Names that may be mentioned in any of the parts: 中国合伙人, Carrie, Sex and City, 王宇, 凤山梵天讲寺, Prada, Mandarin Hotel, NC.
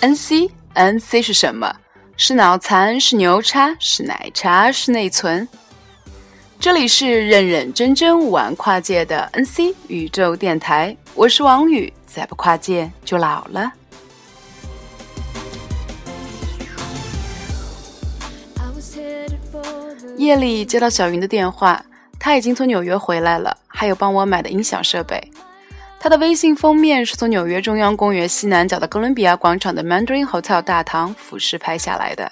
NC 是什么？是脑残，是牛叉，是奶茶，是内存。这里是认认真真玩跨界的 NC 宇宙电台，我是王宇，再不跨界就老了。夜里接到小云的电话，她已经从纽约回来了，还有帮我买的音响设备。她的微信封面是从纽约中央公园西南角的哥伦比亚广场的 Mandarin Hotel 大堂俯视拍下来的。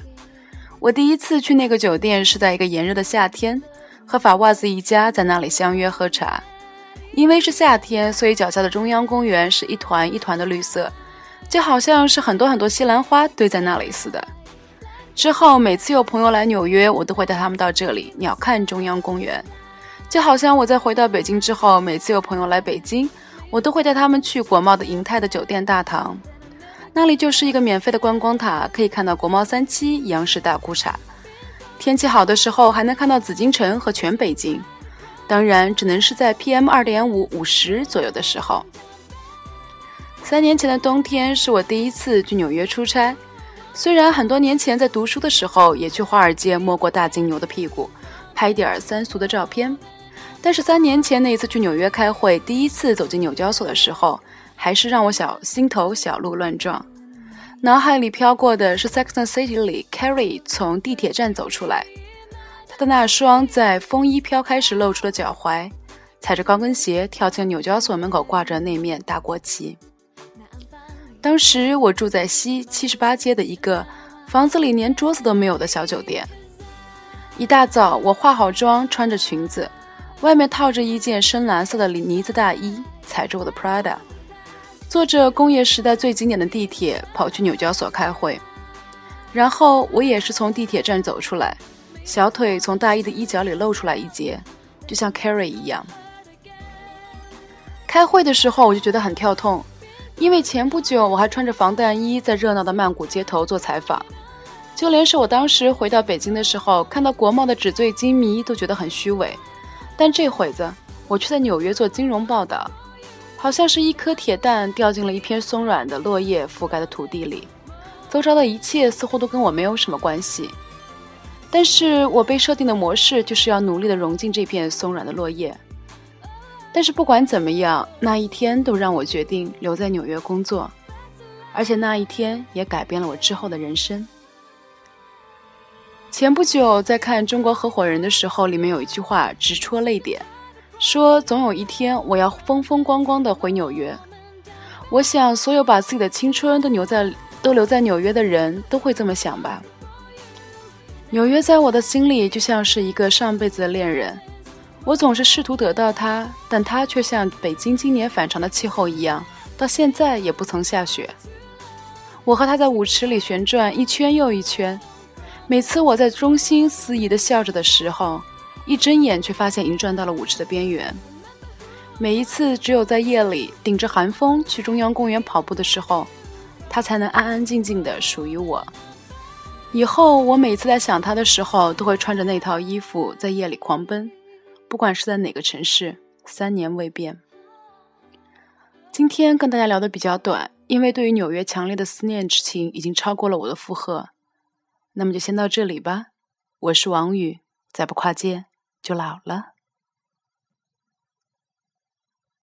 我第一次去那个酒店是在一个炎热的夏天，和法袜子一家在那里相约喝茶。因为是夏天，所以脚下的中央公园是一团一团的绿色，就好像是很多很多西兰花堆在那里似的。之后每次有朋友来纽约，我都会带他们到这里鸟瞰中央公园，就好像我在回到北京之后，每次有朋友来北京，我都会带他们去国贸的银泰的酒店大堂，那里就是一个免费的观光塔，可以看到国贸3期、央视大裤衩，天气好的时候还能看到紫禁城和全北京，当然只能是在 PM2.5 50左右的时候。3年前的冬天是我第一次去纽约出差，虽然很多年前在读书的时候也去华尔街摸过大金牛的屁股，拍点三俗的照片，但是3年前那一次去纽约开会，第一次走进纽交所的时候，还是让我心头小鹿乱撞。脑海里飘过的是 Sex and City 里 Carrie 从地铁站走出来，她的那双在风衣飘开时露出的脚踝，踩着高跟鞋跳进纽交所门口挂着那面大国旗。当时我住在西78街的一个房子里连桌子都没有的小酒店。一大早我化好妆，穿着裙子，外面套着一件深蓝色的呢子大衣，踩着我的 Prada， 坐着工业时代最经典的地铁跑去纽交所开会。然后我也是从地铁站走出来，小腿从大衣的衣角里露出来一截，就像 Carrie 一样。开会的时候我就觉得很跳痛，因为前不久我还穿着防弹衣在热闹的曼谷街头做采访，就连是我当时回到北京的时候看到国贸的纸醉金迷都觉得很虚伪，但这会子我却在纽约做金融报道，好像是一颗铁蛋掉进了一片松软的落叶覆盖的土地里，周遭的一切似乎都跟我没有什么关系，但是我被设定的模式就是要努力地融进这片松软的落叶。但是不管怎么样，那一天都让我决定留在纽约工作，而且那一天也改变了我之后的人生。前不久在看《中国合伙人》的时候，里面有一句话直戳泪点，说总有一天我要风风光光地回纽约。我想所有把自己的青春都留在纽约的人都会这么想吧。纽约在我的心里就像是一个上辈子的恋人，我总是试图得到它，但它却像北京今年反常的气候一样，到现在也不曾下雪。我和它在舞池里旋转一圈又一圈，每次我在中心肆意地笑着的时候，一睁眼却发现已经转到了舞池的边缘。每一次只有在夜里顶着寒风去中央公园跑步的时候，它才能安安静静地属于我。以后我每次在想它的时候，都会穿着那套衣服在夜里狂奔，不管是在哪个城市，3年未变。今天跟大家聊得比较短，因为对于纽约强烈的思念之情已经超过了我的负荷，那么就先到这里吧。我是王宇，再不跨界就老了。